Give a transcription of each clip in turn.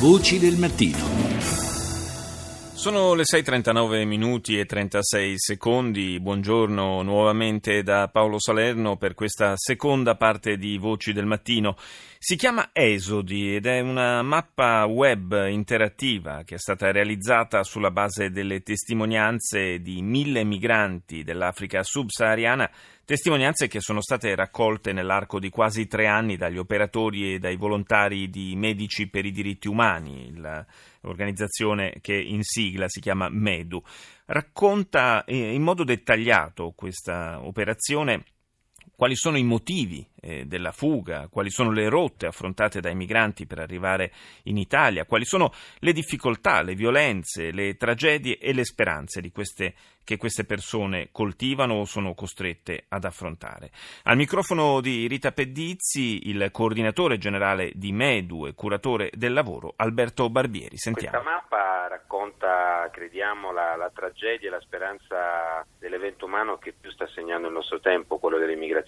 Voci del mattino. Sono le 6:39 minuti e 36 secondi, buongiorno nuovamente da Paolo Salerno per questa seconda parte di Voci del Mattino. Si chiama Esodi ed è una mappa web interattiva che è stata realizzata sulla base delle testimonianze di 1.000 migranti dell'Africa subsahariana, testimonianze che sono state raccolte nell'arco di quasi 3 anni dagli operatori e dai volontari di Medici per i Diritti Umani, l'organizzazione che in sigla si chiama Medu. Racconta in modo dettagliato questa operazione quali sono i motivi della fuga, quali sono le rotte affrontate dai migranti per arrivare in Italia, quali sono le difficoltà, le violenze, le tragedie e le speranze di queste persone coltivano o sono costrette ad affrontare. Al microfono di Rita Pedizzi, il coordinatore generale di Medu e curatore del lavoro Alberto Barbieri. Sentiamo. Questa mappa racconta, crediamo, la tragedia e la speranza dell'evento umano che più sta segnando il nostro tempo, quello delle migrazioni,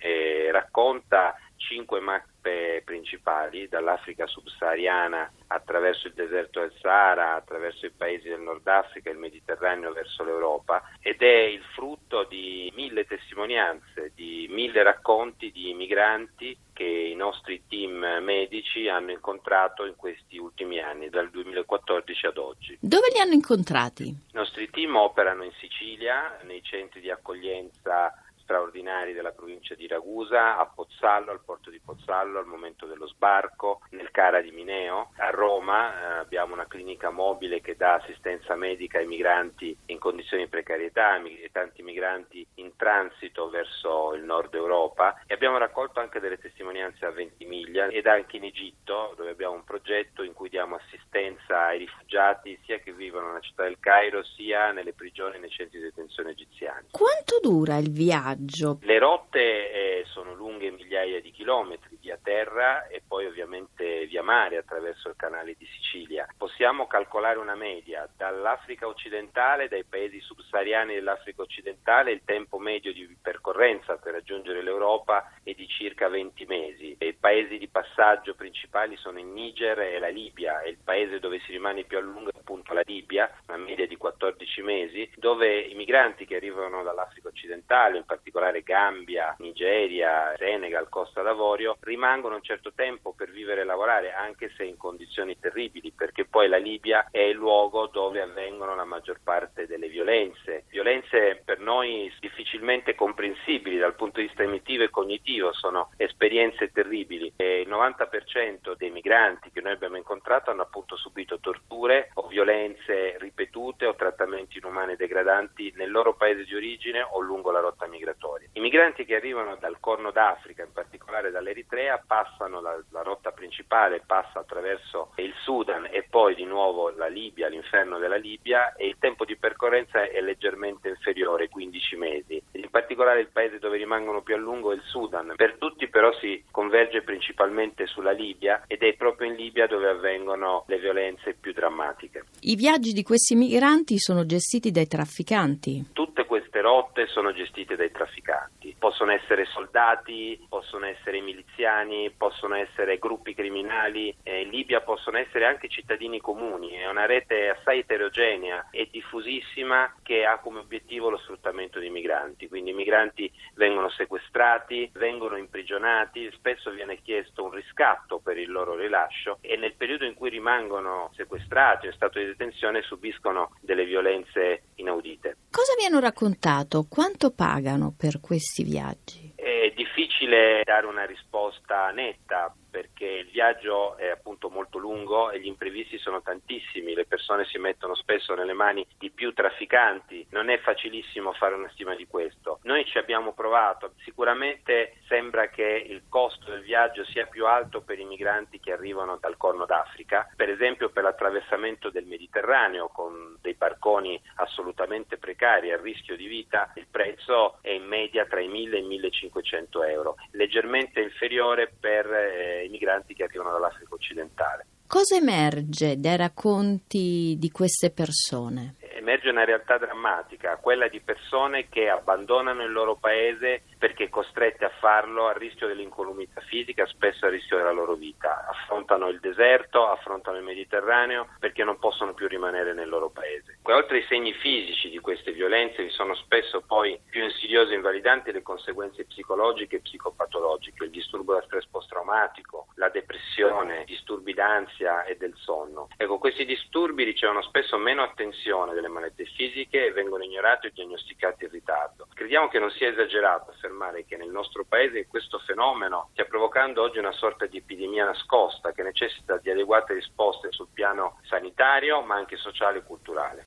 e racconta 5 mappe principali, dall'Africa subsahariana attraverso il deserto del Sahara, attraverso i paesi del Nord Africa e il Mediterraneo verso l'Europa, ed è il frutto di 1.000 testimonianze, di 1.000 racconti di migranti che i nostri team medici hanno incontrato in questi ultimi anni, dal 2014 ad oggi. Dove li hanno incontrati? I nostri team operano in Sicilia, nei centri di accoglienza straordinari della provincia di Ragusa, a Pozzallo, al porto di Pozzallo al momento dello sbarco, nel Cara di Mineo. A Roma abbiamo una clinica mobile che dà assistenza medica ai migranti in condizioni di precarietà, ai tanti migranti in transito verso il nord Europa, e abbiamo raccolto anche delle testimonianze a Ventimiglia ed anche in Egitto, dove abbiamo un progetto in cui diamo assistenza ai rifugiati sia che vivono nella città del Cairo sia nelle prigioni e nei centri di detenzione egiziani. Quanto dura il viaggio? Le rotte sono lunghe migliaia di chilometri, via terra e poi ovviamente via mare attraverso il canale di Sicilia. Possiamo calcolare una media dall'Africa occidentale, dai paesi subsahariani dell'Africa occidentale, il tempo medio di percorrenza per raggiungere l'Europa è di circa 20 mesi. I paesi di passaggio principali sono il Niger e la Libia, e il paese dove si rimane più a lungo è appunto la Libia, una media di 14 mesi, dove i migranti che arrivano dall'Africa occidentale, in particolare Gambia, Nigeria, Senegal, Costa d'Avorio, rimangono un certo tempo per vivere e lavorare, anche se in condizioni terribili, perché poi la Libia è il luogo dove avvengono la maggior parte delle violenze per noi difficilmente comprensibili dal punto di vista emotivo e cognitivo. Sono esperienze terribili e il 90% dei migranti che noi abbiamo incontrato hanno appunto subito torture o violenze ripetute o trattamenti inumani e degradanti nel loro paese di origine o lungo la rotta migratoria. I migranti che arrivano dal Corno d'Africa, in particolare dall'Eritrea, passano la rotta principale, passa attraverso il Sudan e poi di nuovo la Libia, l'inferno della Libia, e il tempo di percorrenza è leggermente inferiore, 15 mesi. In particolare il paese dove rimangono più a lungo è il Sudan. Per tutti però si converge principalmente sulla Libia, ed è proprio in Libia dove avvengono le violenze più drammatiche. I viaggi di questi migranti sono gestiti dai trafficanti? Tutte queste rotte sono gestite dai trafficanti. Possono essere soldati, possono essere miliziani, possono essere gruppi criminali, in Libia possono essere anche cittadini comuni. È una rete assai eterogenea e diffusissima che ha come obiettivo lo sfruttamento dei migranti. Quindi i migranti vengono sequestrati, vengono imprigionati, spesso viene chiesto un riscatto per il loro rilascio, e nel periodo in cui rimangono sequestrati o in stato di detenzione subiscono delle violenze inaudite. Cosa vi hanno raccontato? Quanto pagano per questi viaggi? È difficile dare una risposta netta, perché il viaggio è appunto molto lungo e gli imprevisti sono tantissimi, le persone si mettono spesso nelle mani di più trafficanti, non è facilissimo fare una stima di questo. Noi ci abbiamo provato, sicuramente sembra che il costo del viaggio sia più alto per i migranti che arrivano dal Corno d'Africa, per esempio per l'attraversamento del Mediterraneo con dei barconi assolutamente precari, a rischio di vita, il prezzo è in media tra i 1.000 e i 1.500 euro, leggermente inferiore per i migranti che arrivano dall'Africa occidentale. Cosa emerge dai racconti di queste persone? Emerge una realtà drammatica, quella di persone che abbandonano il loro paese perché costrette a farlo a rischio dell'incolumità fisica, spesso a rischio della loro vita. Affrontano il deserto, affrontano il Mediterraneo perché non possono più rimanere nel loro paese. Oltre ai segni fisici di queste violenze vi sono spesso poi più insidiose e invalidanti le conseguenze psicologiche e psicopatologiche, il disturbo da stress post-traumatico, la depressione, disturbi d'ansia e del sonno. Ecco, questi disturbi ricevono spesso meno attenzione delle malattie fisiche e vengono ignorati o diagnosticati in ritardo. Crediamo che non sia esagerato affermare che nel nostro paese questo fenomeno stia provocando oggi una sorta di epidemia nascosta che necessita di adeguate risposte sul piano sanitario ma anche sociale e culturale.